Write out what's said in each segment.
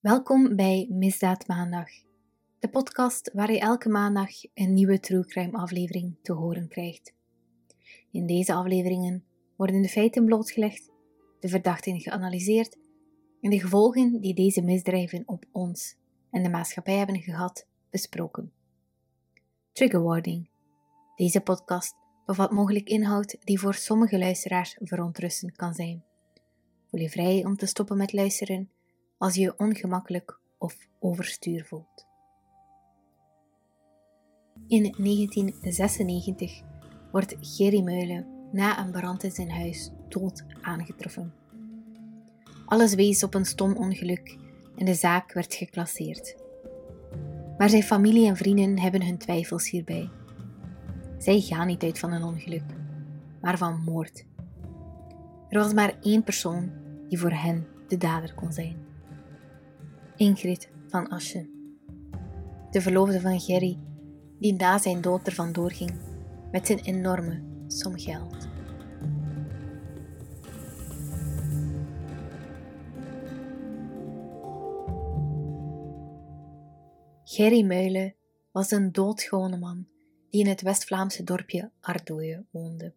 Welkom bij Misdaad Maandag, de podcast waar je elke maandag een nieuwe true crime aflevering te horen krijgt. In deze afleveringen worden de feiten blootgelegd, de verdachten geanalyseerd en de gevolgen die deze misdrijven op ons en de maatschappij hebben gehad besproken. Trigger warning. Deze podcast bevat mogelijk inhoud die voor sommige luisteraars verontrustend kan zijn. Voel je vrij om te stoppen met luisteren als je je ongemakkelijk of overstuur voelt. In 1996 wordt Géry Muyle na een brand in zijn huis dood aangetroffen. Alles wees op een stom ongeluk en de zaak werd geclasseerd. Maar zijn familie en vrienden hebben hun twijfels hierbij. Zij gaan niet uit van een ongeluk, maar van moord. Er was maar één persoon die voor hen de dader kon zijn. Ingrid van Assche, de verloofde van Géry, die na zijn dood er vandoor ging met zijn enorme som geld. Géry Muyle was een doodgewone man die in het West-Vlaamse dorpje Ardooye woonde.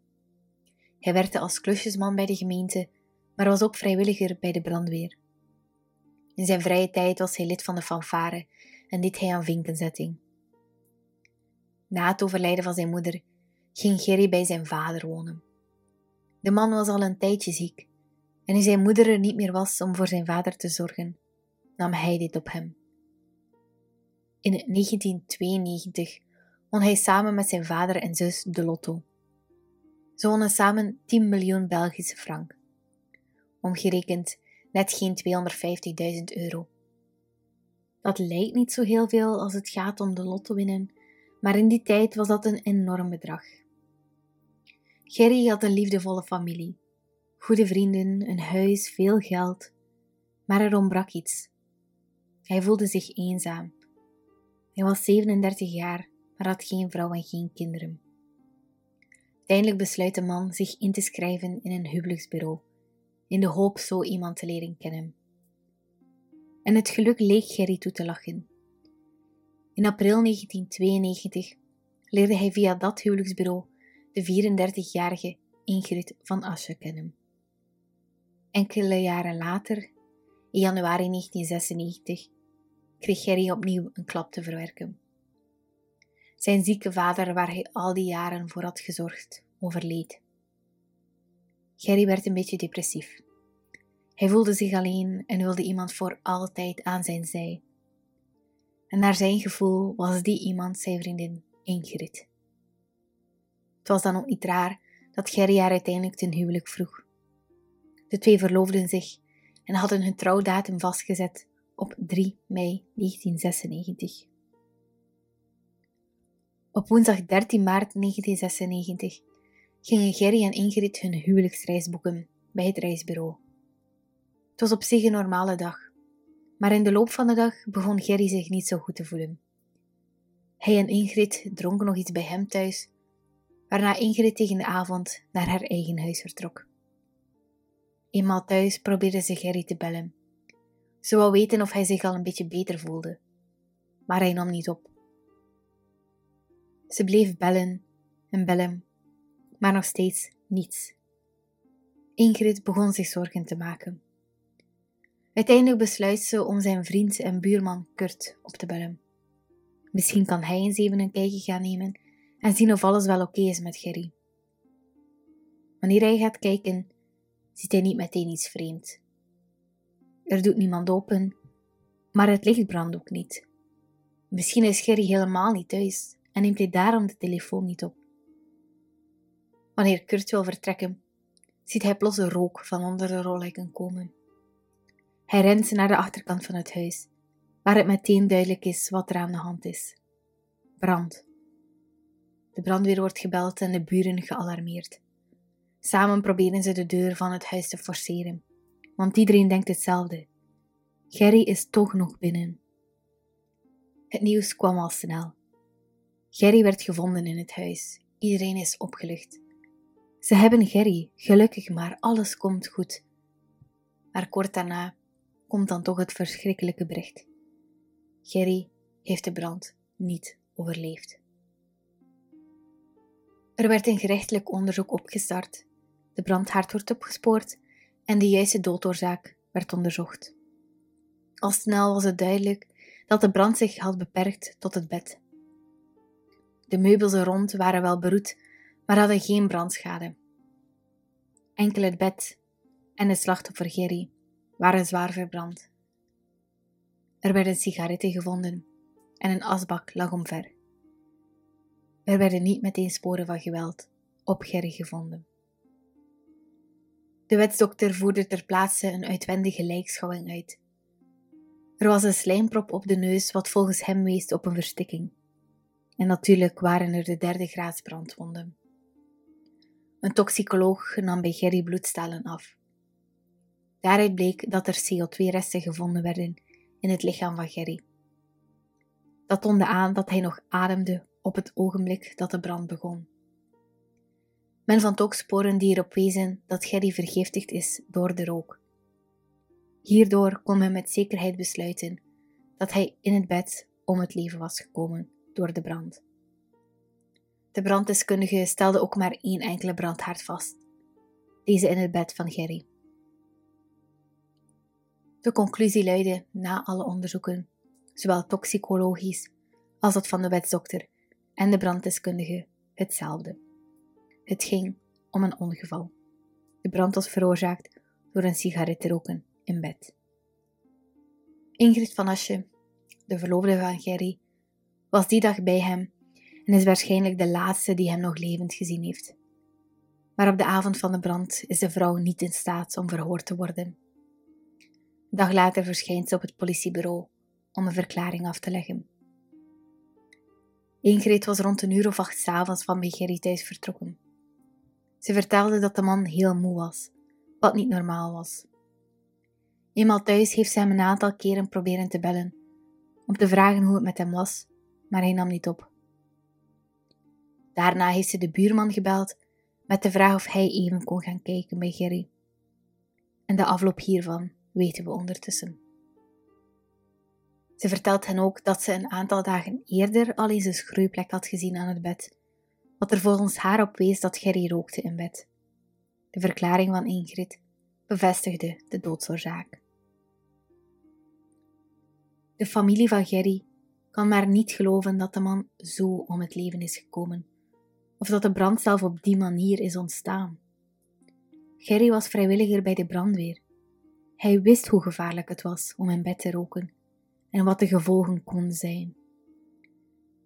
Hij werkte als klusjesman bij de gemeente, maar was ook vrijwilliger bij de brandweer. In zijn vrije tijd was hij lid van de fanfare en deed hij aan vinkenzetting. Na het overlijden van zijn moeder ging Géry bij zijn vader wonen. De man was al een tijdje ziek en nu zijn moeder er niet meer was om voor zijn vader te zorgen, nam hij dit op hem. In 1992 won hij samen met zijn vader en zus de lotto. Ze wonnen samen 10 miljoen Belgische frank. Omgerekend net geen €250.000. Dat lijkt niet zo heel veel als het gaat om de lotto winnen, maar in die tijd was dat een enorm bedrag. Géry had een liefdevolle familie, goede vrienden, een huis, veel geld, maar er ontbrak iets. Hij voelde zich eenzaam. Hij was 37 jaar, maar had geen vrouw en geen kinderen. Uiteindelijk besluit de man zich in te schrijven in een huwelijksbureau, in de hoop zo iemand te leren kennen. En het geluk leek Géry toe te lachen. In april 1992 leerde hij via dat huwelijksbureau de 34-jarige Ingrid van Assche kennen. Enkele jaren later, in januari 1996, kreeg Géry opnieuw een klap te verwerken. Zijn zieke vader, waar hij al die jaren voor had gezorgd, overleed. Géry werd een beetje depressief. Hij voelde zich alleen en wilde iemand voor altijd aan zijn zij. En naar zijn gevoel was die iemand zijn vriendin Ingrid. Het was dan ook niet raar dat Géry haar uiteindelijk ten huwelijk vroeg. De twee verloofden zich en hadden hun trouwdatum vastgezet op 3 mei 1996. Op woensdag 13 maart 1996 gingen Géry en Ingrid hun huwelijksreis boeken bij het reisbureau. Het was op zich een normale dag, maar in de loop van de dag begon Géry zich niet zo goed te voelen. Hij en Ingrid dronken nog iets bij hem thuis, waarna Ingrid tegen de avond naar haar eigen huis vertrok. Eenmaal thuis probeerde ze Géry te bellen. Ze wou weten of hij zich al een beetje beter voelde, maar hij nam niet op. Ze bleef bellen en bellen, maar nog steeds niets. Ingrid begon zich zorgen te maken. Uiteindelijk besluit ze om zijn vriend en buurman Kurt op te bellen. Misschien kan hij eens even een kijkje gaan nemen en zien of alles wel oké is met Géry. Wanneer hij gaat kijken, ziet hij niet meteen iets vreemds. Er doet niemand open, maar het licht brandt ook niet. Misschien is Géry helemaal niet thuis en neemt hij daarom de telefoon niet op. Wanneer Kurt wil vertrekken, ziet hij plots de rook van onder de rolluiken komen. Hij rent naar de achterkant van het huis, waar het meteen duidelijk is wat er aan de hand is. Brand. De brandweer wordt gebeld en de buren gealarmeerd. Samen proberen ze de deur van het huis te forceren, want iedereen denkt hetzelfde. Géry is toch nog binnen. Het nieuws kwam al snel. Géry werd gevonden in het huis. Iedereen is opgelucht. Ze hebben Géry, gelukkig maar, alles komt goed. Maar kort daarna komt dan toch het verschrikkelijke bericht. Géry heeft de brand niet overleefd. Er werd een gerechtelijk onderzoek opgestart, de brandhaard wordt opgespoord en de juiste doodoorzaak werd onderzocht. Al snel was het duidelijk dat de brand zich had beperkt tot het bed. De meubels er rond waren wel beroet, maar hadden geen brandschade. Enkel het bed en het slachtoffer Géry waren zwaar verbrand. Er werden sigaretten gevonden en een asbak lag omver. Er werden niet meteen sporen van geweld op Géry gevonden. De wetsdokter voerde ter plaatse een uitwendige lijkschouwing uit. Er was een slijmprop op de neus wat volgens hem wees op een verstikking. En natuurlijk waren er de derde graads brandwonden. Een toxicoloog nam bij Géry bloedstalen af. Daaruit bleek dat er CO2-resten gevonden werden in het lichaam van Géry. Dat toonde aan dat hij nog ademde op het ogenblik dat de brand begon. Men vond ook sporen die erop wezen dat Géry vergiftigd is door de rook. Hierdoor kon men met zekerheid besluiten dat hij in het bed om het leven was gekomen door de brand. De branddeskundige stelde ook maar één enkele brandhaard vast, deze in het bed van Géry. De conclusie luidde na alle onderzoeken, zowel toxicologisch als dat van de wetsdokter en de branddeskundige, hetzelfde. Het ging om een ongeval. De brand was veroorzaakt door een sigaret te roken in bed. Ingrid van Assche, de verloofde van Géry, was die dag bij hem en is waarschijnlijk de laatste die hem nog levend gezien heeft. Maar op de avond van de brand is de vrouw niet in staat om verhoord te worden. Een dag later verschijnt ze op het politiebureau om een verklaring af te leggen. Ingrid was rond 20:08 s'avonds van bij Géry thuis vertrokken. Ze vertelde dat de man heel moe was, wat niet normaal was. Eenmaal thuis heeft ze hem een aantal keren proberen te bellen, om te vragen hoe het met hem was, maar hij nam niet op. Daarna heeft ze de buurman gebeld met de vraag of hij even kon gaan kijken bij Géry. En de afloop hiervan weten we ondertussen. Ze vertelt hen ook dat ze een aantal dagen eerder al eens een schroeiplek had gezien aan het bed, wat er volgens haar op wees dat Géry rookte in bed. De verklaring van Ingrid bevestigde de doodsoorzaak. De familie van Géry kan maar niet geloven dat de man zo om het leven is gekomen, of dat de brand zelf op die manier is ontstaan. Géry was vrijwilliger bij de brandweer. Hij wist hoe gevaarlijk het was om in bed te roken en wat de gevolgen konden zijn.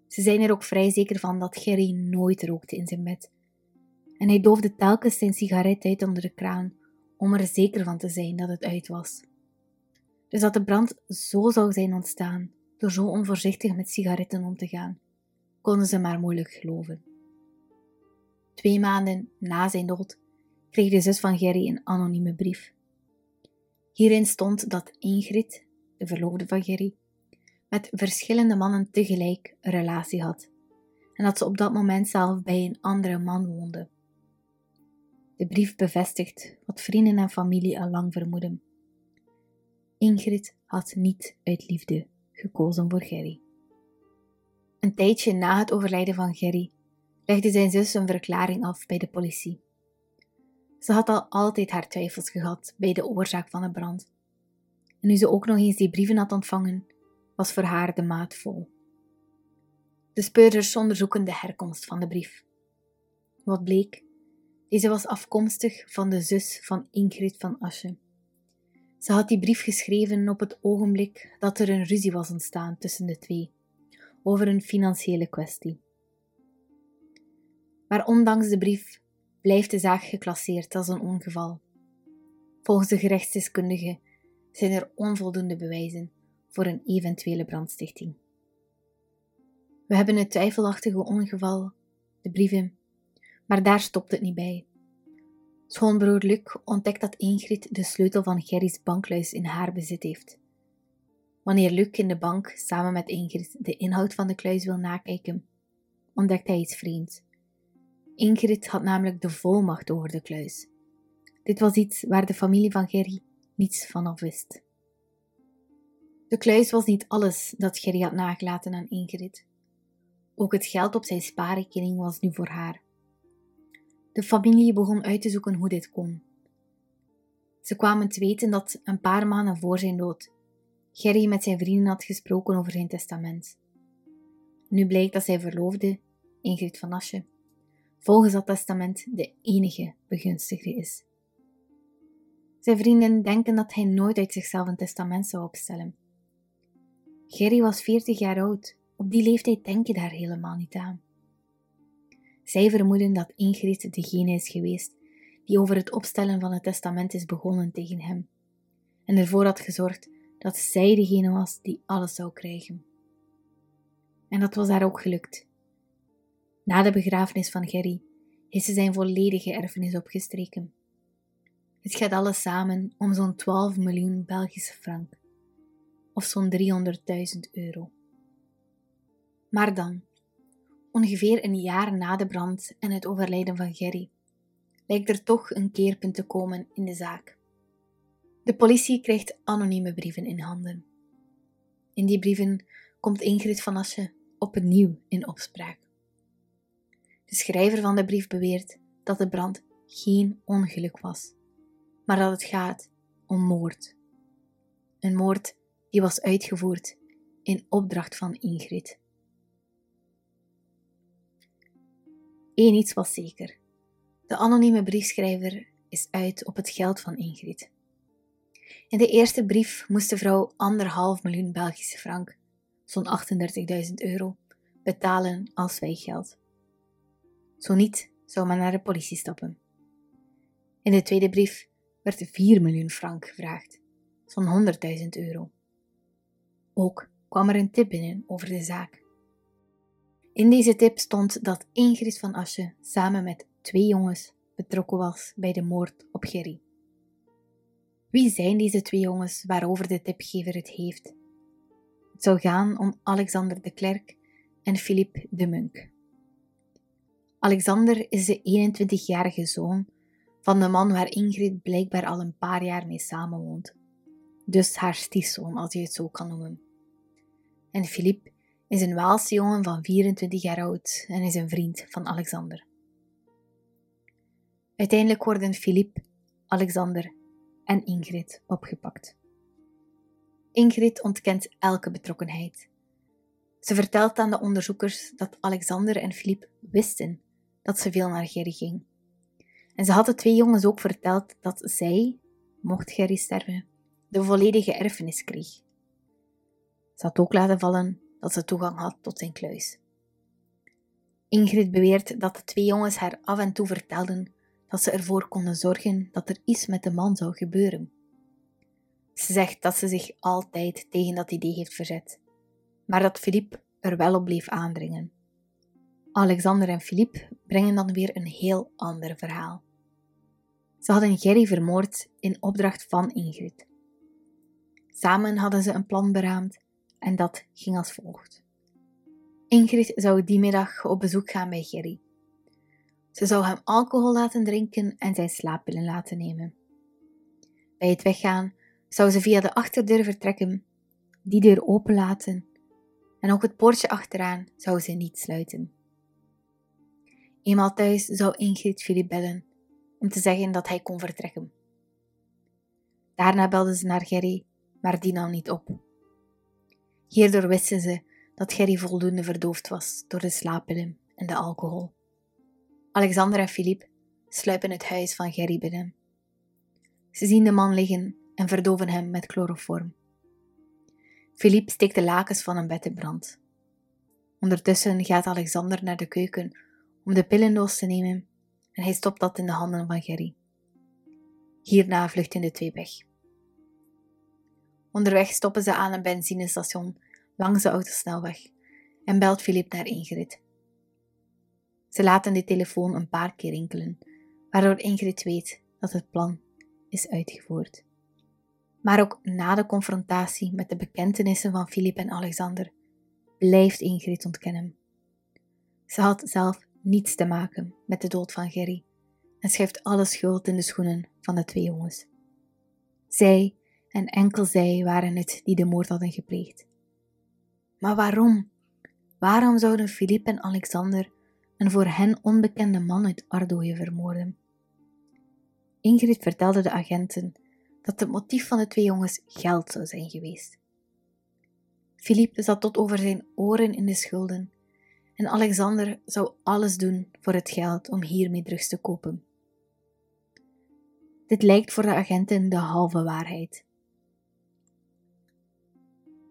Ze zijn er ook vrij zeker van dat Géry nooit rookte in zijn bed. En hij doofde telkens zijn sigaret uit onder de kraan om er zeker van te zijn dat het uit was. Dus dat de brand zo zou zijn ontstaan door zo onvoorzichtig met sigaretten om te gaan, konden ze maar moeilijk geloven. 2 maanden na zijn dood kreeg de zus van Géry een anonieme brief. Hierin stond dat Ingrid, de verloofde van Géry, met verschillende mannen tegelijk een relatie had en dat ze op dat moment zelf bij een andere man woonde. De brief bevestigt wat vrienden en familie al lang vermoeden. Ingrid had niet uit liefde gekozen voor Géry. Een tijdje na het overlijden van Géry legde zijn zus een verklaring af bij de politie. Ze had al altijd haar twijfels gehad bij de oorzaak van de brand. En nu ze ook nog eens die brieven had ontvangen, was voor haar de maat vol. De speurders onderzoeken de herkomst van de brief. Wat bleek? Deze was afkomstig van de zus van Ingrid van Assche. Ze had die brief geschreven op het ogenblik dat er een ruzie was ontstaan tussen de twee, over een financiële kwestie. Maar ondanks de brief blijft de zaak geclasseerd als een ongeval. Volgens de gerechtsdeskundige zijn er onvoldoende bewijzen voor een eventuele brandstichting. We hebben het twijfelachtige ongeval, de brieven, maar daar stopt het niet bij. Schoonbroer Luc ontdekt dat Ingrid de sleutel van Gerry's bankluis in haar bezit heeft. Wanneer Luc in de bank samen met Ingrid de inhoud van de kluis wil nakijken, ontdekt hij iets vreemds. Ingrid had namelijk de volmacht over de kluis. Dit was iets waar de familie van Géry niets van af wist. De kluis was niet alles dat Géry had nagelaten aan Ingrid. Ook het geld op zijn spaarrekening was nu voor haar. De familie begon uit te zoeken hoe dit kon. Ze kwamen te weten dat een paar maanden voor zijn dood Géry met zijn vrienden had gesproken over zijn testament. Nu blijkt dat zijn verloofde, Ingrid van Assche, volgens dat testament de enige begunstigde is. Zijn vrienden denken dat hij nooit uit zichzelf een testament zou opstellen. Géry was 40 jaar oud. Op die leeftijd denk je daar helemaal niet aan. Zij vermoeden dat Ingrid degene is geweest die over het opstellen van het testament is begonnen tegen hem en ervoor had gezorgd dat zij degene was die alles zou krijgen. En dat was haar ook gelukt. Na de begrafenis van Géry is ze zijn volledige erfenis opgestreken. Het gaat alles samen om zo'n 12 miljoen Belgische frank, of zo'n 300.000 euro. Maar dan, ongeveer een jaar na de brand en het overlijden van Géry, lijkt er toch een keerpunt te komen in de zaak. De politie krijgt anonieme brieven in handen. In die brieven komt Ingrid van Assche opnieuw in opspraak. De schrijver van de brief beweert dat de brand geen ongeluk was, maar dat het gaat om moord. Een moord die was uitgevoerd in opdracht van Ingrid. Eén iets was zeker. De anonieme briefschrijver is uit op het geld van Ingrid. In de eerste brief moest de vrouw 1,5 miljoen Belgische frank, zo'n 38.000 euro, betalen als zwijggeld. Zo niet, zou men naar de politie stappen. In de tweede brief werd 4 miljoen frank gevraagd, zo'n 100.000 euro. Ook kwam er een tip binnen over de zaak. In deze tip stond dat Ingrid van Assche samen met 2 jongens betrokken was bij de moord op Géry. Wie zijn deze 2 jongens waarover de tipgever het heeft? Het zou gaan om Alexander De Clercq en Philippe de Munk. Alexander is de 21-jarige zoon van de man waar Ingrid blijkbaar al een paar jaar mee samenwoont. Dus haar stiefzoon, als je het zo kan noemen. En Philippe is een Waalse jongen van 24 jaar oud en is een vriend van Alexander. Uiteindelijk worden Philippe, Alexander en Ingrid opgepakt. Ingrid ontkent elke betrokkenheid. Ze vertelt aan de onderzoekers dat Alexander en Philippe wisten dat ze veel naar Géry ging. En ze had de 2 jongens ook verteld dat zij, mocht Géry sterven, de volledige erfenis kreeg. Ze had ook laten vallen dat ze toegang had tot zijn kluis. Ingrid beweert dat de 2 jongens haar af en toe vertelden dat ze ervoor konden zorgen dat er iets met de man zou gebeuren. Ze zegt dat ze zich altijd tegen dat idee heeft verzet, maar dat Philippe er wel op bleef aandringen. Alexander en Philippe brengen dan weer een heel ander verhaal. Ze hadden Géry vermoord in opdracht van Ingrid. Samen hadden ze een plan beraamd en dat ging als volgt. Ingrid zou die middag op bezoek gaan bij Géry. Ze zou hem alcohol laten drinken en zijn slaappillen laten nemen. Bij het weggaan zou ze via de achterdeur vertrekken, die deur openlaten en ook het poortje achteraan zou ze niet sluiten. Eenmaal thuis zou Ingrid Philippe bellen om te zeggen dat hij kon vertrekken. Daarna belden ze naar Géry, maar die nam niet op. Hierdoor wisten ze dat Géry voldoende verdoofd was door de slaappillen en de alcohol. Alexander en Philippe sluipen het huis van Géry binnen. Ze zien de man liggen en verdoven hem met chloroform. Philippe steekt de lakens van een bed in brand. Ondertussen gaat Alexander naar de keuken om de pillendoos te nemen en hij stopt dat in de handen van Géry. Hierna vluchten de 2 weg. Onderweg stoppen ze aan een benzinestation langs de autosnelweg en belt Philippe naar Ingrid. Ze laten de telefoon een paar keer rinkelen, waardoor Ingrid weet dat het plan is uitgevoerd. Maar ook na de confrontatie met de bekentenissen van Philippe en Alexander blijft Ingrid ontkennen. Ze had zelf niets te maken met de dood van Géry en schuift alle schuld in de schoenen van de 2 jongens. Zij en enkel zij waren het die de moord hadden gepleegd. Maar waarom? Waarom zouden Philippe en Alexander een voor hen onbekende man uit Ardooye vermoorden? Ingrid vertelde de agenten dat het motief van de twee jongens geld zou zijn geweest. Philippe zat tot over zijn oren in de schulden en Alexander zou alles doen voor het geld om hiermee drugs te kopen. Dit lijkt voor de agenten de halve waarheid.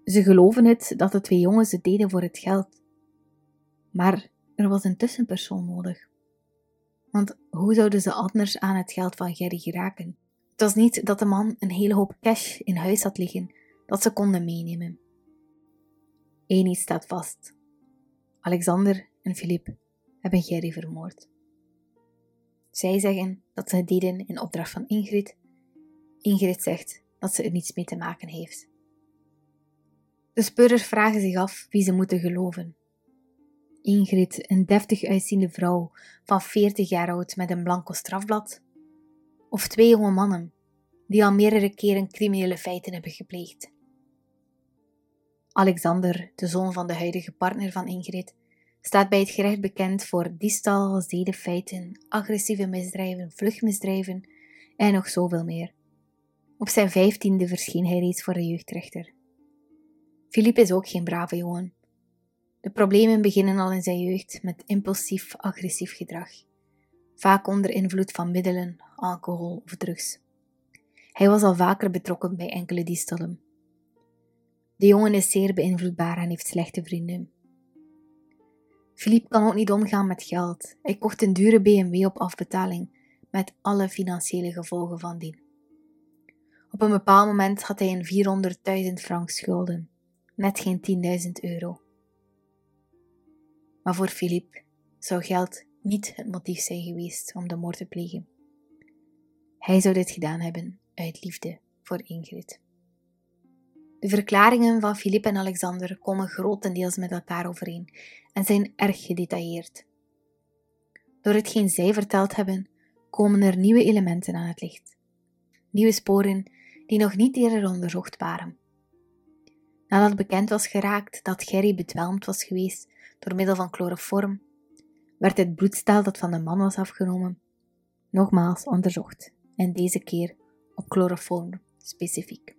Ze geloven het dat de twee jongens het deden voor het geld. Maar er was een tussenpersoon nodig. Want hoe zouden ze anders aan het geld van Géry geraken? Het was niet dat de man een hele hoop cash in huis had liggen dat ze konden meenemen. Eén iets staat vast. Alexander en Philippe hebben Géry vermoord. Zij zeggen dat ze het deden in opdracht van Ingrid. Ingrid zegt dat ze er niets mee te maken heeft. De speurders vragen zich af wie ze moeten geloven. Ingrid, een deftig uitziende vrouw van 40 jaar oud met een blanco strafblad, of twee jonge mannen die al meerdere keren criminele feiten hebben gepleegd. Alexander, de zoon van de huidige partner van Ingrid, staat bij het gerecht bekend voor diefstal, zedenfeiten, agressieve misdrijven, vluchtmisdrijven en nog zoveel meer. Op zijn 15e verscheen hij reeds voor de jeugdrechter. Philippe is ook geen brave jongen. De problemen beginnen al in zijn jeugd met impulsief, agressief gedrag, vaak onder invloed van middelen, alcohol of drugs. Hij was al vaker betrokken bij enkele diefstallen. De jongen is zeer beïnvloedbaar en heeft slechte vrienden. Philippe kan ook niet omgaan met geld. Hij kocht een dure BMW op afbetaling, met alle financiële gevolgen van dien. Op een bepaald moment had hij een 400.000 frank schulden, net geen 10.000 euro. Maar voor Philippe zou geld niet het motief zijn geweest om de moord te plegen. Hij zou dit gedaan hebben uit liefde voor Ingrid. De verklaringen van Philippe en Alexander komen grotendeels met elkaar overeen en zijn erg gedetailleerd. Door hetgeen zij verteld hebben, komen er nieuwe elementen aan het licht. Nieuwe sporen die nog niet eerder onderzocht waren. Nadat bekend was geraakt dat Géry bedwelmd was geweest door middel van chloroform, werd het bloedstaal dat van de man was afgenomen nogmaals onderzocht en deze keer op chloroform specifiek.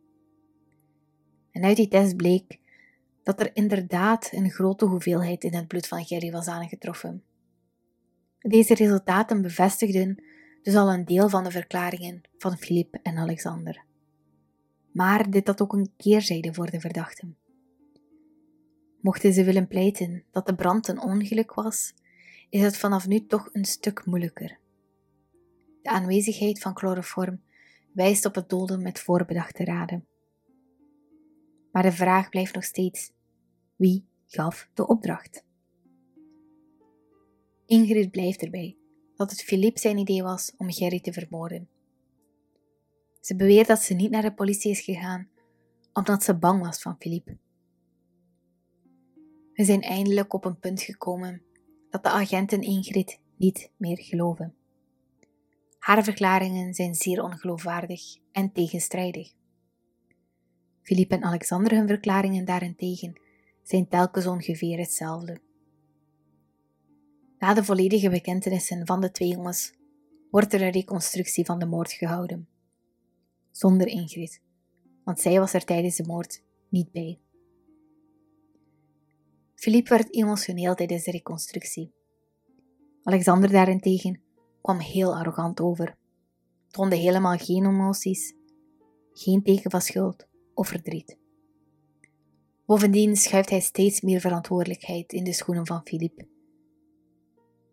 En uit die test bleek dat er inderdaad een grote hoeveelheid in het bloed van Géry was aangetroffen. Deze resultaten bevestigden dus al een deel van de verklaringen van Philippe en Alexander. Maar dit had ook een keerzijde voor de verdachten. Mochten ze willen pleiten dat de brand een ongeluk was, is het vanaf nu toch een stuk moeilijker. De aanwezigheid van chloroform wijst op het doden met voorbedachte raden. Maar de vraag blijft nog steeds, wie gaf de opdracht? Ingrid blijft erbij dat het Philippe zijn idee was om Géry te vermoorden. Ze beweert dat ze niet naar de politie is gegaan, omdat ze bang was van Philippe. We zijn eindelijk op een punt gekomen dat de agenten Ingrid niet meer geloven. Haar verklaringen zijn zeer ongeloofwaardig en tegenstrijdig. Philippe en Alexander hun verklaringen daarentegen zijn telkens ongeveer hetzelfde. Na de volledige bekentenissen van de twee jongens wordt er een reconstructie van de moord gehouden. Zonder Ingrid, want zij was er tijdens de moord niet bij. Philippe werd emotioneel tijdens de reconstructie. Alexander daarentegen kwam heel arrogant over, toonde helemaal geen emoties, geen teken van schuld of verdriet. Bovendien schuift hij steeds meer verantwoordelijkheid in de schoenen van Philippe.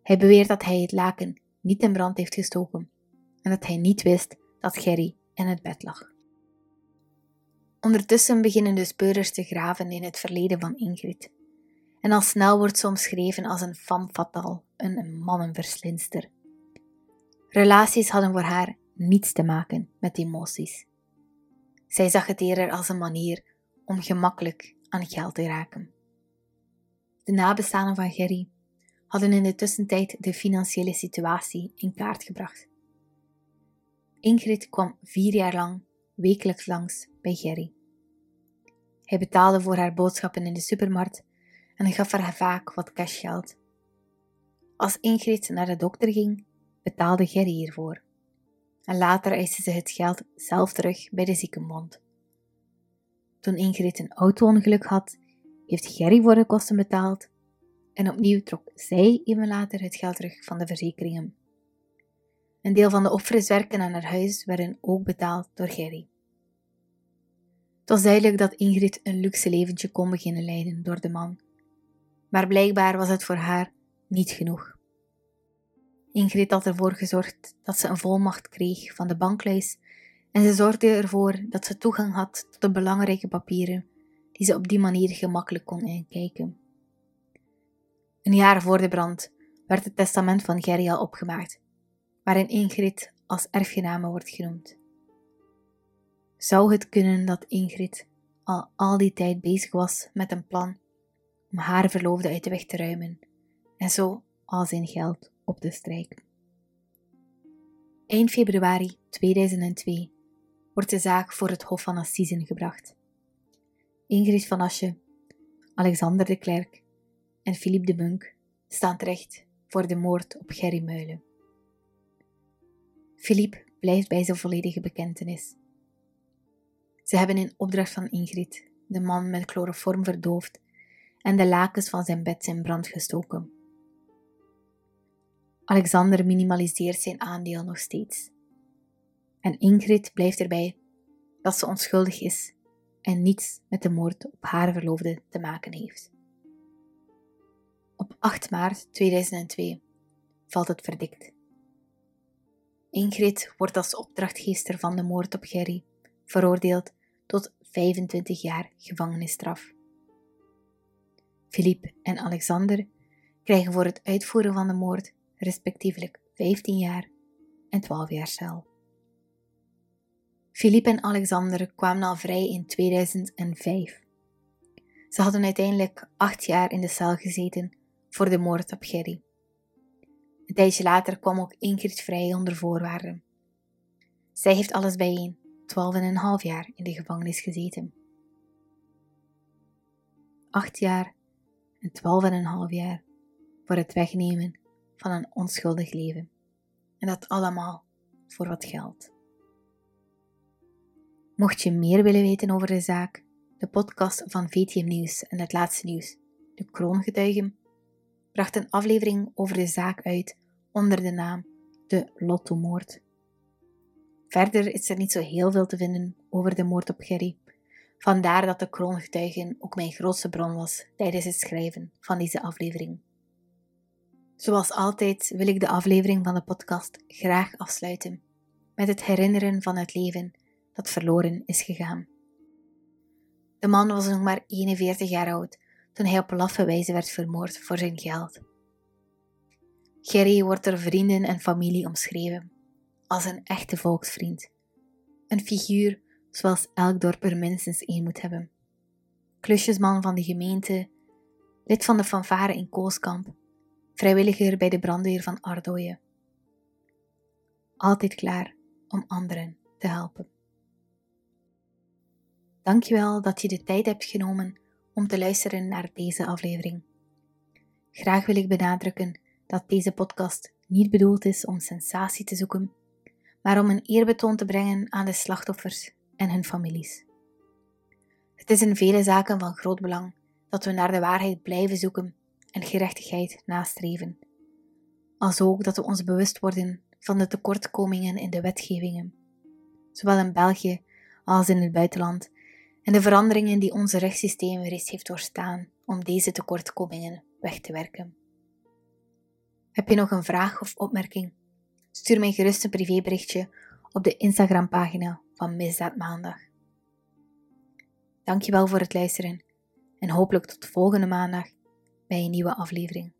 Hij beweert dat hij het laken niet in brand heeft gestoken en dat hij niet wist dat Géry in het bed lag. Ondertussen beginnen de speurders te graven in het verleden van Ingrid. En al snel wordt ze omschreven als een femme fatale, een mannenverslinster. Relaties hadden voor haar niets te maken met emoties. Zij zag het eerder als een manier om gemakkelijk aan geld te raken. De nabestaanden van Géry hadden in de tussentijd de financiële situatie in kaart gebracht. Ingrid kwam 4 jaar lang wekelijks langs bij Géry. Hij betaalde voor haar boodschappen in de supermarkt en gaf haar vaak wat cashgeld. Als Ingrid naar de dokter ging, betaalde Géry hiervoor. En later eiste ze het geld zelf terug bij de ziekenbond. Toen Ingrid een auto-ongeluk had, heeft Géry voor de kosten betaald en opnieuw trok zij even later het geld terug van de verzekeringen. Een deel van de opfriswerken aan haar huis werden ook betaald door Géry. Het was duidelijk dat Ingrid een luxe leventje kon beginnen leiden door de man. Maar blijkbaar was het voor haar niet genoeg. Ingrid had ervoor gezorgd dat ze een volmacht kreeg van de bankluis en ze zorgde ervoor dat ze toegang had tot de belangrijke papieren die ze op die manier gemakkelijk kon inkijken. Een jaar voor de brand werd het testament van Géry al opgemaakt, waarin Ingrid als erfgename wordt genoemd. Zou het kunnen dat Ingrid al die tijd bezig was met een plan om haar verloofde uit de weg te ruimen en zo al zijn geld op te strijken? Eind februari 2002 wordt de zaak voor het Hof van Assisen gebracht. Ingrid van Assche, Alexander De Clercq en Philippe de Munk staan terecht voor de moord op Géry Muyle. Philippe blijft bij zijn volledige bekentenis. Ze hebben in opdracht van Ingrid de man met chloroform verdoofd en de lakens van zijn bed in brand gestoken. Alexander minimaliseert zijn aandeel nog steeds. En Ingrid blijft erbij dat ze onschuldig is en niets met de moord op haar verloofde te maken heeft. Op 8 maart 2002 valt het verdict. Ingrid wordt als opdrachtgeefster van de moord op Géry veroordeeld tot 25 jaar gevangenisstraf. Philippe en Alexander krijgen voor het uitvoeren van de moord respectievelijk 15 jaar en 12 jaar cel. Philippe en Alexander kwamen al vrij in 2005. Ze hadden uiteindelijk 8 jaar in de cel gezeten voor de moord op Géry. Een tijdje later kwam ook Ingrid vrij onder voorwaarden. Zij heeft alles bijeen 12,5 jaar in de gevangenis gezeten. 8 jaar en 12,5 jaar voor het wegnemen van een onschuldig leven. En dat allemaal voor wat geld. Mocht je meer willen weten over de zaak, de podcast van VTM Nieuws en het laatste nieuws, De Kroongetuigen, bracht een aflevering over de zaak uit onder de naam De Lottomoord. Verder is er niet zo heel veel te vinden over de moord op Géry, vandaar dat De Kroongetuigen ook mijn grootste bron was tijdens het schrijven van deze aflevering. Zoals altijd wil ik de aflevering van de podcast graag afsluiten met het herinneren van het leven dat verloren is gegaan. De man was nog maar 41 jaar oud toen hij op laffe wijze werd vermoord voor zijn geld. Géry wordt door vrienden en familie omschreven als een echte volksvriend. Een figuur zoals elk dorp er minstens 1 moet hebben. Klusjesman van de gemeente, lid van de fanfare in Koolskamp, vrijwilliger bij de brandweer van Ardooye. Altijd klaar om anderen te helpen. Dankjewel dat je de tijd hebt genomen om te luisteren naar deze aflevering. Graag wil ik benadrukken dat deze podcast niet bedoeld is om sensatie te zoeken, maar om een eerbetoon te brengen aan de slachtoffers en hun families. Het is in vele zaken van groot belang dat we naar de waarheid blijven zoeken en gerechtigheid nastreven. Als ook dat we ons bewust worden van de tekortkomingen in de wetgevingen, zowel in België als in het buitenland, en de veranderingen die onze rechtssysteem reeds heeft doorstaan om deze tekortkomingen weg te werken. Heb je nog een vraag of opmerking? Stuur mij gerust een privéberichtje op de Instagram-pagina van Misdaad Maandag. Dankjewel voor het luisteren en hopelijk tot volgende maandag bij een nieuwe aflevering.